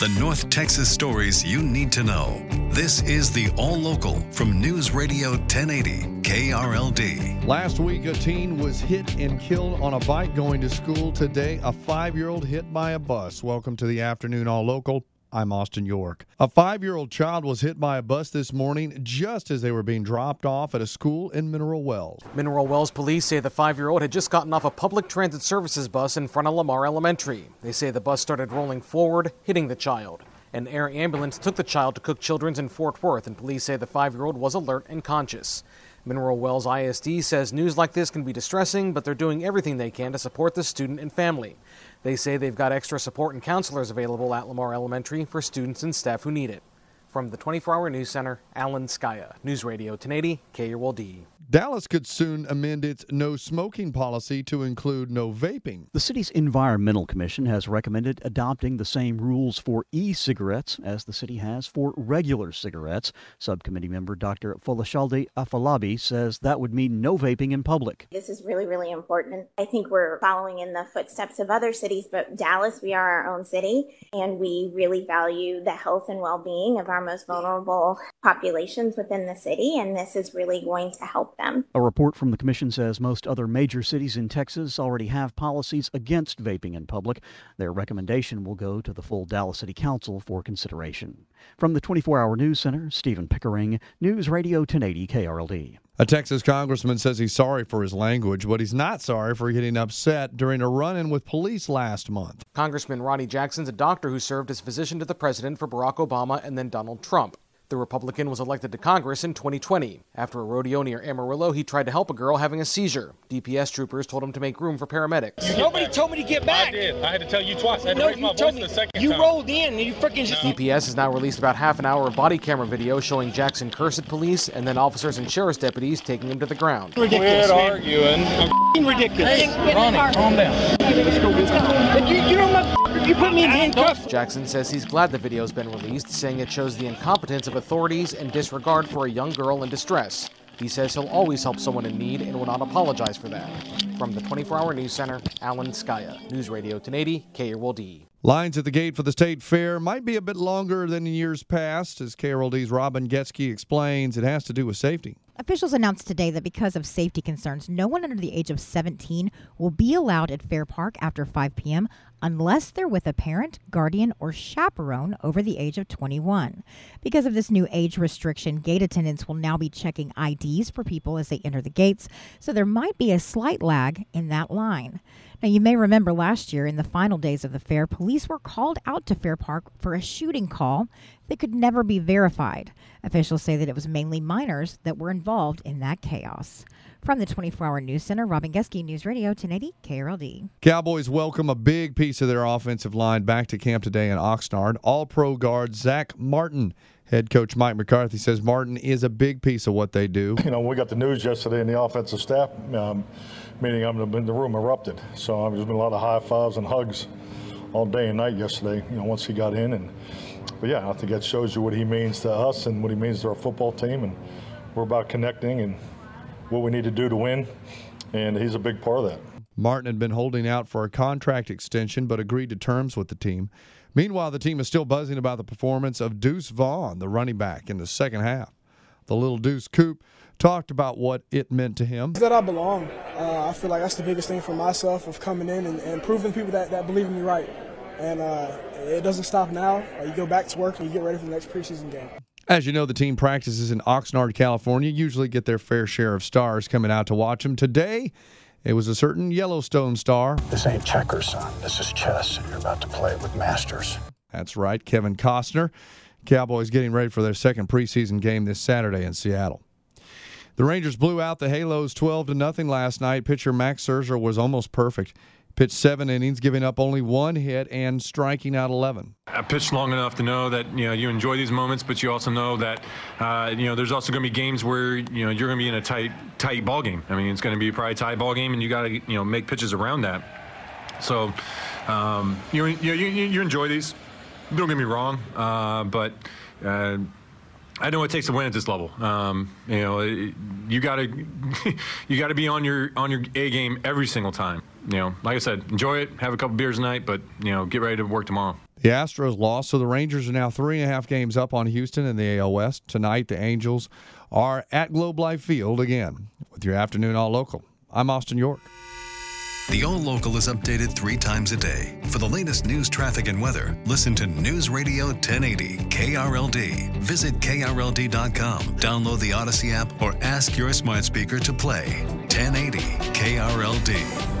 The North Texas stories you need to know. This is the All Local from News Radio 1080 KRLD. Last week, a teen was hit and killed on a bike going to school. Today, a 5-year-old hit by a bus. Welcome to the afternoon All Local. I'm Austin York. A 5-year-old child was hit by a bus this morning just as they were being dropped off at a school in Mineral Wells. Mineral Wells police say the 5-year-old had just gotten off a public transit services bus in front of Lamar Elementary. They say the bus started rolling forward, hitting the child. An air ambulance took the child to Cook Children's in Fort Worth, and police say the 5-year-old was alert and conscious. Mineral Wells ISD says news like this can be distressing, but they're doing everything they can to support the student and family. They say they've got extra support and counselors available at Lamar Elementary for students and staff who need it. From the 24-hour News Center, Alan Skaya, News Radio 1080 KRLD. Dallas could soon amend its no-smoking policy to include no vaping. The city's Environmental Commission has recommended adopting the same rules for e-cigarettes as the city has for regular cigarettes. Subcommittee member Dr. Folashade Afolabi says that would mean no vaping in public. This is really, really important. I think we're following in the footsteps of other cities, but Dallas, we are our own city, and we really value the health and well-being of our most vulnerable populations within the city, and this is really going to help them. A report from the commission says most other major cities in Texas already have policies against vaping in public. Their recommendation will go to the full Dallas City Council for consideration. From the 24-hour News Center, Stephen Pickering, News Radio 1080 KRLD. A Texas congressman says he's sorry for his language, but he's not sorry for getting upset during a run-in with police last month. Congressman Ronny Jackson's a doctor who served as physician to the president for Barack Obama and then Donald Trump. The Republican was elected to Congress in 2020. After a rodeo near Amarillo, he tried to help a girl having a seizure. DPS troopers told him to make room for paramedics. Nobody told me to get back. I did. I had to tell you twice. I had to raise my voice the second time. You rolled in and you freaking just... DPS has now released about half an hour of body camera video showing Jackson curse at police and then officers and sheriff's deputies taking him to the ground. Ridiculous. Quit arguing. I'm ridiculous. Hey, Ronnie, calm down. Let's go get some. You don't want... You put me in handcuffs. Jackson says he's glad the video's been released, saying it shows the incompetence of authorities and disregard for a young girl in distress. He says he'll always help someone in need and will not apologize for that. From the 24-hour News Center, Alan Skaya, News Radio 1080 KRLD. Lines at the gate for the State Fair might be a bit longer than in years past, as KRLD's Robin Getsky explains. It has to do with safety. Officials announced today that because of safety concerns, no one under the age of 17 will be allowed at Fair Park after 5 p.m. unless they're with a parent, guardian, or chaperone over the age of 21. Because of this new age restriction, gate attendants will now be checking IDs for people as they enter the gates, so there might be a slight lag in that line. Now, you may remember last year in the final days of the fair, police were called out to Fair Park for a shooting call that could never be verified. Officials say that it was mainly minors that were involved in that chaos. From the 24-hour news center, Robin Geske, News Radio 1080 KRLD. Cowboys welcome a big piece of their offensive line back to camp today in Oxnard. All-Pro guard Zach Martin. Head coach Mike McCarthy says Martin is a big piece of what they do. You know, we got the news yesterday in the offensive staff meeting. The room erupted. So there's been a lot of high fives and hugs all day and night yesterday, you know, once he got in. But yeah, I think that shows you what he means to us and what he means to our football team. And we're about connecting and what we need to do to win, and he's a big part of that. Martin had been holding out for a contract extension but agreed to terms with the team. Meanwhile, the team is still buzzing about the performance of Deuce Vaughn, the running back, in the second half. The little Deuce Coop talked about what it meant to him. That I belong. I feel like that's the biggest thing for myself, of coming in and proving people that believe in me right. And it doesn't stop now. You go back to work and you get ready for the next preseason game. As you know, the team practices in Oxnard, California, usually get their fair share of stars coming out to watch them. Today, it was a certain Yellowstone star. This ain't checkers, son. This is chess, and you're about to play it with masters. That's right, Kevin Costner. Cowboys getting ready for their second preseason game this Saturday in Seattle. The Rangers blew out the Halos 12-0 last night. Pitcher Max Scherzer was almost perfect. Pitched 7 innings, giving up only 1 hit and striking out 11. I pitched long enough to know that, you know, you enjoy these moments, but you also know that, you know, there's also going to be games where, you know, you're going to be in a tight ball game. I mean, it's going to be probably a tight ball game, and you got to, you know, make pitches around that. So, you enjoy these. Don't get me wrong, but I know what it takes to win at this level. You know, you got to be on your A game every single time. You know, like I said, enjoy it, have a couple beers tonight, but, you know, get ready to work tomorrow. The Astros lost, so the Rangers are now 3.5 games up on Houston in the AL West. Tonight, the Angels are at Globe Life Field again with your afternoon All Local. I'm Austin York. The All Local is updated 3 times a day. For the latest news, traffic, and weather, listen to News Radio 1080 KRLD. Visit KRLD.com, download the Odyssey app, or ask your smart speaker to play 1080 KRLD.